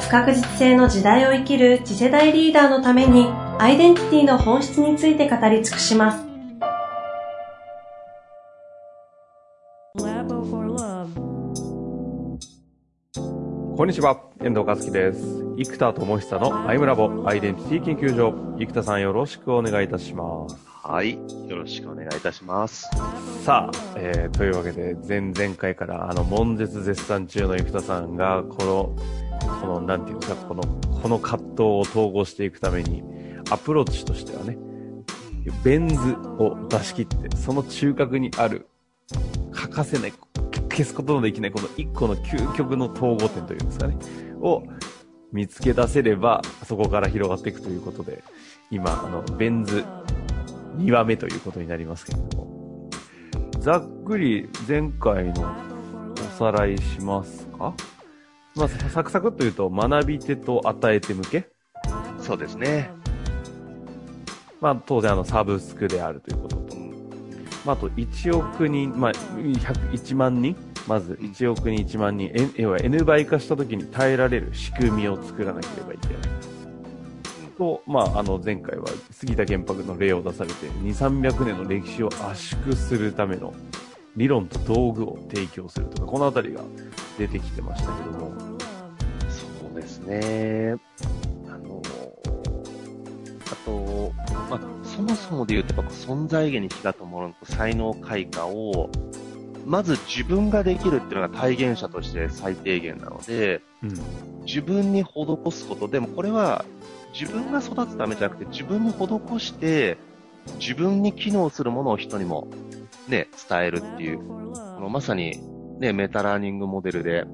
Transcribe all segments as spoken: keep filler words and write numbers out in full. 不確実性の時代を生きる次世代リーダーのために、アイデンティティの本質について語り尽くします。こんにちは、遠藤和樹です。生田智久のアイムラボアイデンティティ研究所。生田さん、よろしくお願いいたします。はい、よろしくお願いいたします。さあ、えー、というわけで前々回からあの悶絶絶賛中の生田さんがこのこのなんていうんですか、このこの葛藤を統合していくためにアプローチとしてはね、ベン図を出し切ってその中核にある欠かせない。消すことのできないこのいっこの究極の統合点というんですかねを見つけ出せればそこから広がっていくということで、今あのベン図にわめということになりますけれども、ざっくり前回のおさらいしますか。まあ、サクサクっというと学び手と与え手向け、そうですね、まあ、当然あのサブスクであるということと、まあ、あといちおく人、まあ、ひゃくいちまんにん、まずいちおく人いちまん人、要は N 倍化したときに耐えられる仕組みを作らなければいけないと、まあ、あの前回は杉田玄白の例を出されてにせんさんびゃくねんの歴史を圧縮するための理論と道具を提供するとか、このあたりが出てきてましたけども、そうですね、あのあと、まあ、そもそもで言うとやっぱ存在意義に火が灯る才能開花をまず自分ができるっていうのが体現者として最低限なので、うん、自分に施すこと。でもこれは自分が育つためじゃなくて、自分に施して自分に機能するものを人にも、ね、伝えるっていう、このまさに、ね、メタラーニングモデルで、う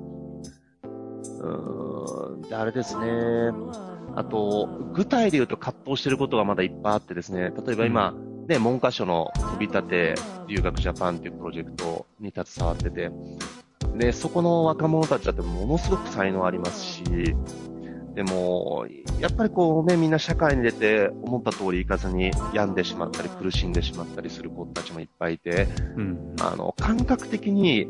ーん、であれですね、あと具体で言うと葛藤していることがまだいっぱいあってですね、例えば今、うんで文科省の飛び立て留学ジャパンというプロジェクトに携わってて、でそこの若者たちだってものすごく才能ありますし、でもやっぱりこう、ね、みんな社会に出て思った通りいかずに病んでしまったり苦しんでしまったりする子たちもいっぱいいて、うん、あの感覚的に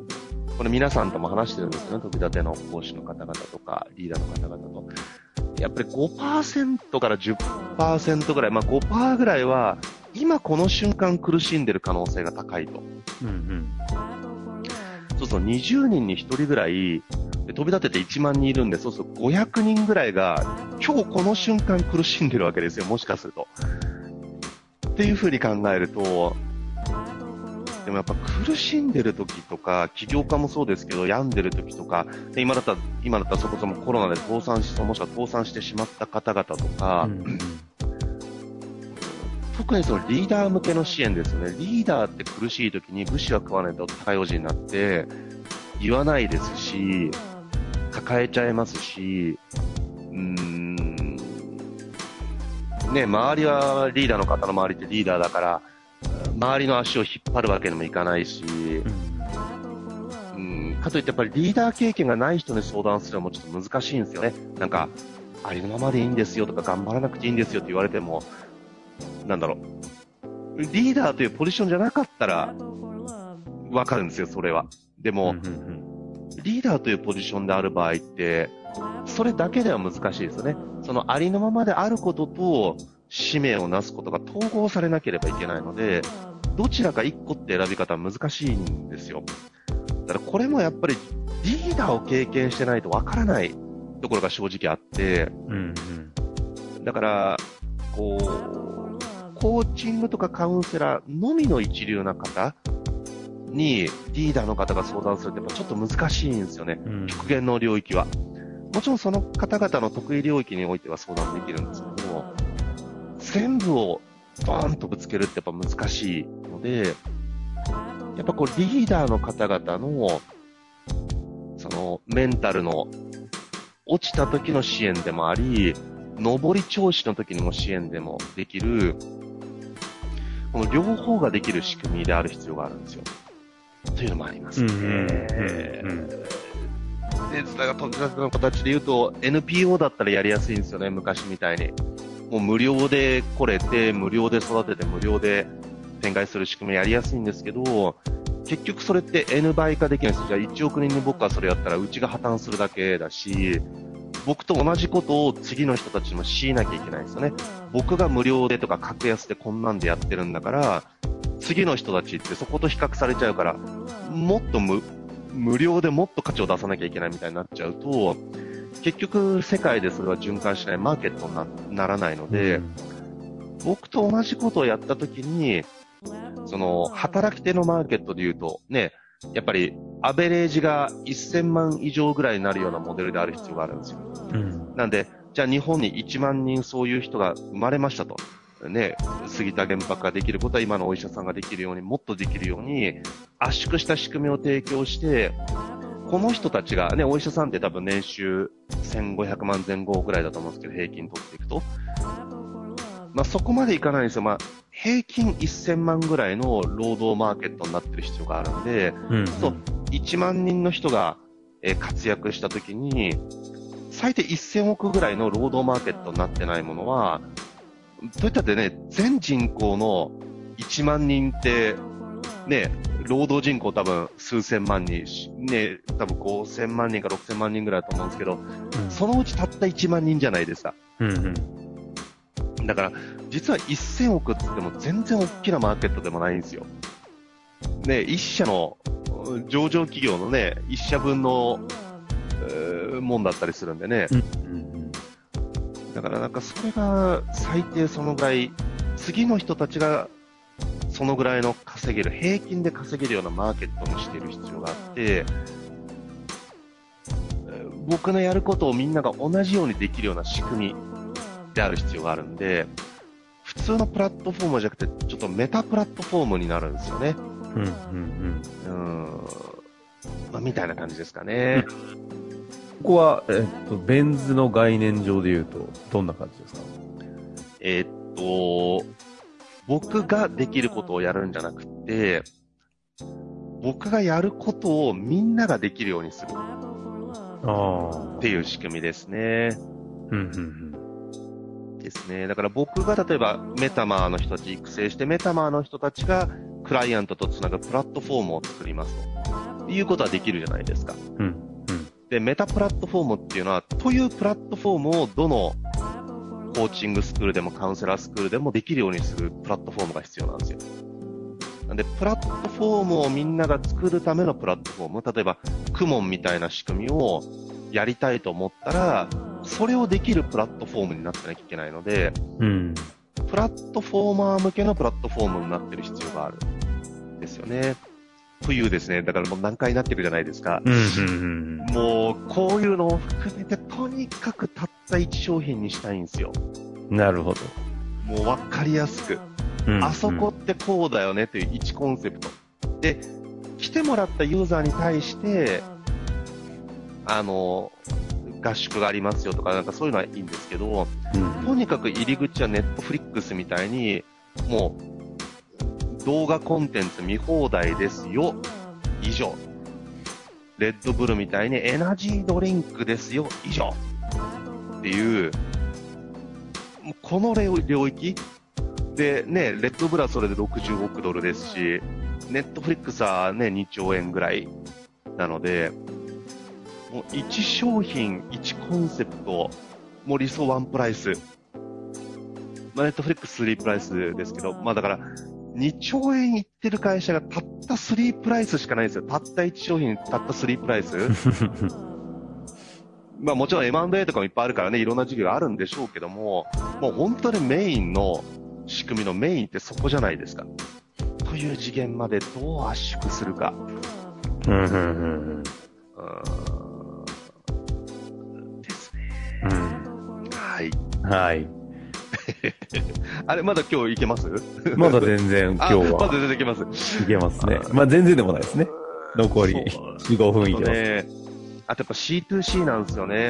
これ皆さんとも話してるんですよね、飛び立ての講師の方々とかリーダーの方々と、やっぱり ごパーセント から じゅっパーセント ぐらい、まあ、ごパーセント ぐらいは今この瞬間苦しんでる可能性が高いと、うんうん、そうそうにじゅうにんにひとりぐらいで飛び立てていちまん人いるんで、そうそうごひゃくにんぐらいが今日この瞬間苦しんでるわけですよ、もしかするとっていう風に考えると、でもやっぱ苦しんでる時とか起業家もそうですけど病んでる時とかで、今だったら今だったらそこそもコロナで倒産しもしくは倒産してしまった方々とか、うん、特にそのリーダー向けの支援ですよね。リーダーって苦しい時に武士は食わないと高用事になって言わないですし、抱えちゃいますし、うーん、ね、周りはリーダーの方の周りってリーダーだから周りの足を引っ張るわけにもいかないし、うん、かといってやっぱりリーダー経験がない人に相談するのもちょっと難しいんですよね。なんかありのままでいいんですよとか頑張らなくていいんですよって言われても、なんだろう、リーダーというポジションじゃなかったら分かるんですよ、それは。でも、うんうんうん、リーダーというポジションである場合ってそれだけでは難しいですよね。そのありのままであることと使命をなすことが統合されなければいけないので、どちらかいっこって選び方は難しいんですよ。だからこれもやっぱりリーダーを経験してないと分からないところが正直あって、うんうん、だからこうコーチングとかカウンセラーのみの一流な方にリーダーの方が相談するってやっぱちょっと難しいんですよね、うん、極限の領域は。もちろんその方々の得意領域においては相談できるんですけども、全部をバーンとぶつけるってやっぱ難しいので、やっぱこうリーダーの方々のそのメンタルの落ちた時の支援でもあり、上り調子の時にも支援でもできる、この両方ができる仕組みである必要があるんですよ。というのもありますね。で、つながとんじゃくの形で言うと、エヌピーオー だったらやりやすいんですよね、昔みたいに。もう無料で来れて、無料で育てて、無料で展開する仕組みやりやすいんですけど、結局それって エヌばい化できないんですよ。じゃあいちおくにんに僕がそれやったらうちが破綻するだけだし、僕と同じことを次の人たちにも強いなきゃいけないんですよね。僕が無料でとか格安でこんなんでやってるんだから、次の人たちってそこと比較されちゃうから、もっと 無, 無料でもっと価値を出さなきゃいけないみたいになっちゃうと、結局世界でそれは循環しないマーケットに な, ならないので、僕と同じことをやったときに、その働き手のマーケットでいうとね、やっぱりアベレージがせんまん以上ぐらいになるようなモデルである必要があるんですよ、うん、なんでじゃあ日本にいちまんにんそういう人が生まれましたと、ね、杉田玄白ができることは今のお医者さんができるようにもっとできるように圧縮した仕組みを提供して、この人たちが、ね、お医者さんって多分年収せんごひゃくまんぜん後ぐらいだと思うんですけど、平均取っていくと、まあ、そこまでいかないんですよ。まあ平均せんまんぐらいの労働マーケットになってる必要があるんで、うんうん、そういちまんにんの人が活躍したときに最低せんおくぐらいの労働マーケットになってないものは、といったってね、全人口のいちまんにんってね、労働人口多分数千万人ね、多分ごせんまんにんかろくせんまんにんぐらいだと思うんですけど、うん、そのうちたったいちまんにんじゃないですか。うんうん、だから実はせんおくって言っても全然大きなマーケットでもないんですよ、ね、一社の上場企業のね、一社分の、えー、もんだったりするんでね、うん、だからなんかそれが最低そのぐらい、次の人たちがそのぐらいの稼げる、平均で稼げるようなマーケットにしている必要があって、僕のやることをみんなが同じようにできるような仕組みである必要があるんで、普通のプラットフォームじゃなくてちょっとメタプラットフォームになるんですよね、うんうんうん、うーん、まあ、みたいな感じですかね、うん、ここは、えっと、ベン図の概念上でいうとどんな感じですか？えー、っと僕ができることをやるんじゃなくて、僕がやることをみんなができるようにするっていう仕組みですね。うんうんうんですね、だから僕が例えばメタマーの人たち育成して、メタマーの人たちがクライアントとつなぐプラットフォームを作りますということはできるじゃないですか、うんうん、でメタプラットフォームっていうのは、というプラットフォームをどのコーチングスクールでもカウンセラースクールでもできるようにするプラットフォームが必要なんですよ。なんでプラットフォームをみんなが作るためのプラットフォーム、例えばクモンみたいな仕組みをやりたいと思ったら、それをできるプラットフォームになってなきゃいけないので、うん、プラットフォーマー向けのプラットフォームになってる必要があるんですよねというですね。だからもう難解になってるじゃないですか、うんうんうん、もうこういうのを含めてとにかくたったいち商品にしたいんですよ。なるほど、もう分かりやすく、うんうん、あそこってこうだよねといういちコンセプトで、来てもらったユーザーに対してあの合宿がありますよとか、なんかそういうのはいいんですけど、うん、とにかく入り口はネットフリックスみたいにもう動画コンテンツ見放題ですよ以上、レッドブルみたいにエナジードリンクですよ以上っていう、もうこの領域でね、レッドブルはそれでろくじゅうおくドルですし、ネットフリックスはねにちょうえんぐらいなので、もういち商品いちコンセプト、もう理想ワンプライス、まあ、ネットフリックススリープライスですけど、まあ、だからにちょうえんいってる会社がたったスリープライスしかないんですよ。たったいち商品たったスリープライスまあもちろん エムアンドエー とかもいっぱいあるからね、いろんな事業があるんでしょうけども、もう本当にメインの仕組みのメインってそこじゃないですかという次元までどう圧縮するかうんうんうんうんうん、はいはいあれまだ今日いけます？まだ全然今日はまだ全然いけますいけますね。まあ全然でもないですね、残りごふんいけます。あとやっぱ シーツーシー なんですよね。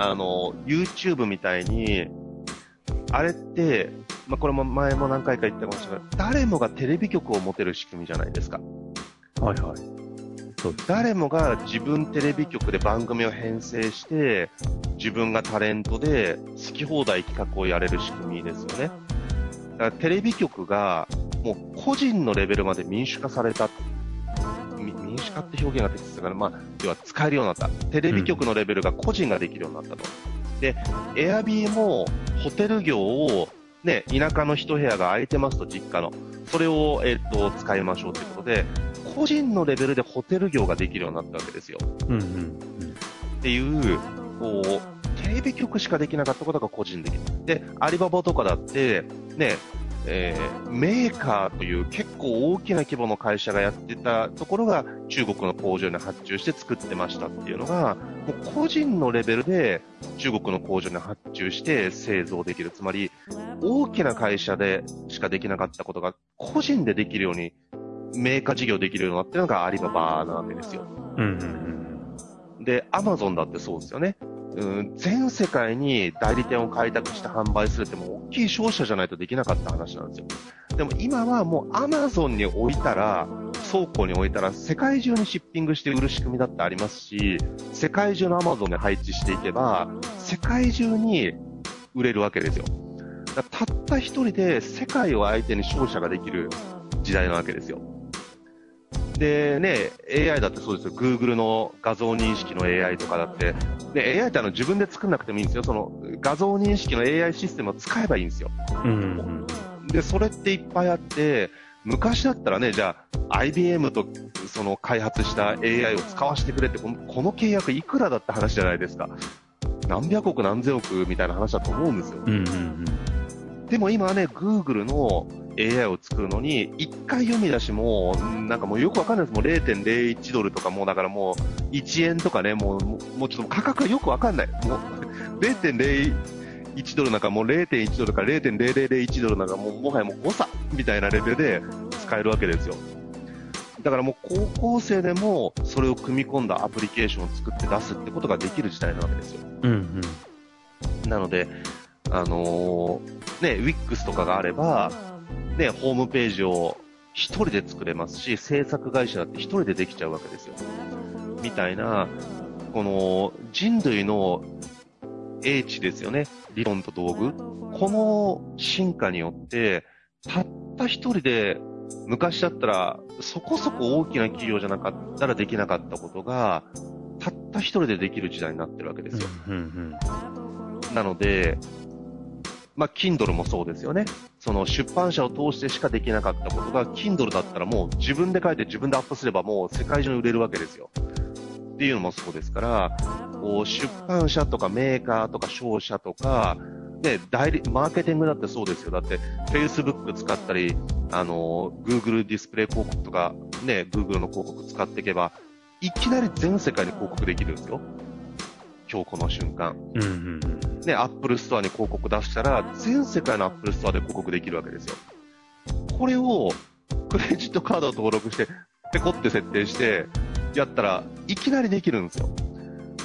あの YouTube みたいにあれって、まあ、これも前も何回か言ったかもしれない、誰もがテレビ局を持てる仕組みじゃないですか。はいはい、そうです。誰もが自分テレビ局で番組を編成して自分がタレントで好き放題企画をやれる仕組みですよね。だからテレビ局がもう個人のレベルまで民主化された、民主化って表現が適切だから、まあ、要は使えるようになった。テレビ局のレベルが個人ができるようになったと。うん、で、Airbnb もホテル業を、ね、田舎の一部屋が空いてますと、実家の。それを、えー、っと使いましょうということで、個人のレベルでホテル業ができるようになったわけですよ。うんうんうん、っていう、こう、テレビ局しかできなかったことが個人できる。で、アリババとかだって、ね、えー、メーカーという結構大きな規模の会社がやってたところが中国の工場に発注して作ってましたっていうのが、もう個人のレベルで中国の工場に発注して製造できる、つまり大きな会社でしかできなかったことが個人でできるように、メーカー事業できるようになってるのがアリババなわけですよ。うんうんうん、で、アマゾンだってそうですよね。うん、全世界に代理店を開拓して販売するってもう大きい商社じゃないとできなかった話なんですよ。でも今はもうアマゾンに置いたら、倉庫に置いたら世界中にシッピングして売る仕組みだってありますし、世界中のアマゾンに配置していけば世界中に売れるわけですよ。だからたった一人で世界を相手に商社ができる時代なわけですよ。でね、エーアイ だってそうですよ。 Google の画像認識の エーアイ とかだって、ね、エーアイ ってあの自分で作んなくてもいいんですよ。その画像認識の エーアイ システムを使えばいいんですよ。うんうん、でそれっていっぱいあって、昔だったらね、じゃあ アイビーエム とその開発した エーアイ を使わせてくれって、この、この契約いくらだって話じゃないですか。何百億何千億みたいな話だと思うんですよ。うんうんうん、でも今はね、 Google のエーアイ を作るのにいっかい読み出しもなんかもうよくわかんないです。もう れいてんれいいち ドルとか、もうだからもういちえんとかね、もう、もうちょっと価格がよくわかんない。もう れいてんれいいち ドルなんかもう れいてんいち ドルか れいてんれいれいれいいち ドルなんかもうもはやもう誤差みたいなレベルで使えるわけですよ。だからもう高校生でもそれを組み込んだアプリケーションを作って出すってことができる時代なわけですよ。うんうん、なのであのー、ね Wix とかがあれば。ね、ホームページを一人で作れますし、制作会社だって一人でできちゃうわけですよ。みたいな、この人類の英知ですよね。理論と道具。この進化によって、たった一人で、昔だったらそこそこ大きな企業じゃなかったらできなかったことが、たった一人でできる時代になってるわけですよ。なので、まあ、Kindle もそうですよね。その出版社を通してしかできなかったことが Kindle だったらもう自分で書いて自分でアップすればもう世界中に売れるわけですよ。っていうのもそうですから、こう出版社とかメーカーとか商社とかで代理マーケティングだってそうですよ。だって Facebook 使ったり、あの Google ディスプレイ広告とか、ね、Google の広告使っていけばいきなり全世界に広告できるんですよ。今日この瞬間、うんうんうん、ね、アップルストアに広告出したら全世界のアップルストアで広告できるわけですよ。これをクレジットカードを登録してペコって設定してやったらいきなりできるんですよ。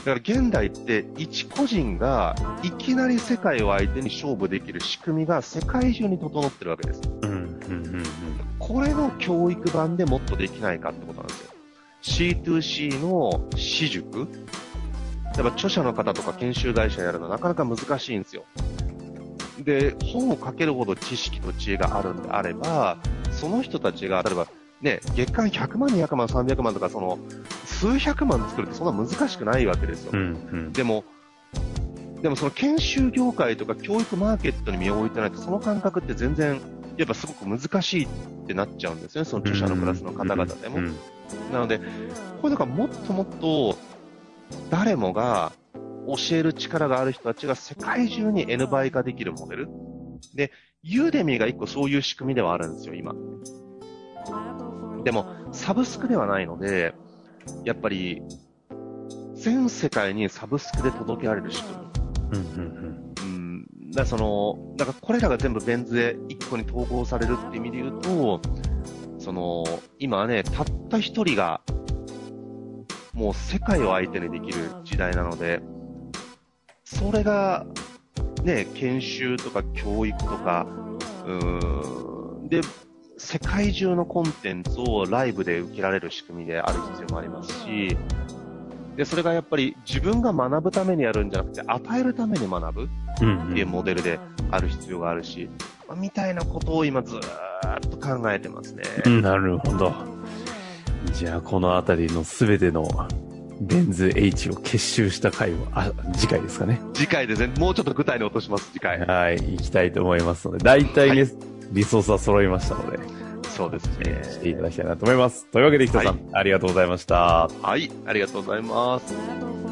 だから現代って一個人がいきなり世界を相手に勝負できる仕組みが世界中に整ってるわけです。うんうんうんうん、これの教育版でもっとできないかってことなんですよ。 シーツーシー の私塾、やっぱ著者の方とか研修会社やるのはなかなか難しいんですよ。で、本を書けるほど知識と知恵があるんであれば、その人たちが例えばね、月間ひゃくまんにひゃくまんさんびゃくまんとか、その数百万作るってそんな難しくないわけですよ。うんうん、でもでもその研修業界とか教育マーケットに身を置いてないと、その感覚って全然やっぱすごく難しいってなっちゃうんですよね。その著者のクラスの方々でも。うんうんうん、なのでこれだからもっともっと誰もが教える力がある人たちが世界中に N 倍化できるモデルで、Udemy がいっこそういう仕組みではあるんですよ今。でもサブスクではないので、やっぱり全世界にサブスクで届けられる仕組み、うんうんうん、うん、だからそのだからこれらが全部ベン図でいっこに統合されるって意味で言うと、その今はね、たったひとりがもう世界を相手にできる時代なので、それが、ね、研修とか教育とか、うーん、で、世界中のコンテンツをライブで受けられる仕組みである必要もありますし、で、それがやっぱり自分が学ぶためにやるんじゃなくて、与えるために学ぶっていうモデルである必要があるし、うんうん、みたいなことを今ずーっと考えてますね。なるほど。じゃあ、このあたりのすべてのベン図 H を結集した回は、あ、次回ですかね。次回ですね。もうちょっと具体に落とします、次回。はい、行きたいと思いますので、大体ね、はい、リソースは揃いましたので、そうですね。していただきたいなと思います。というわけで、生田さん、はい、ありがとうございました。はい、ありがとうございます。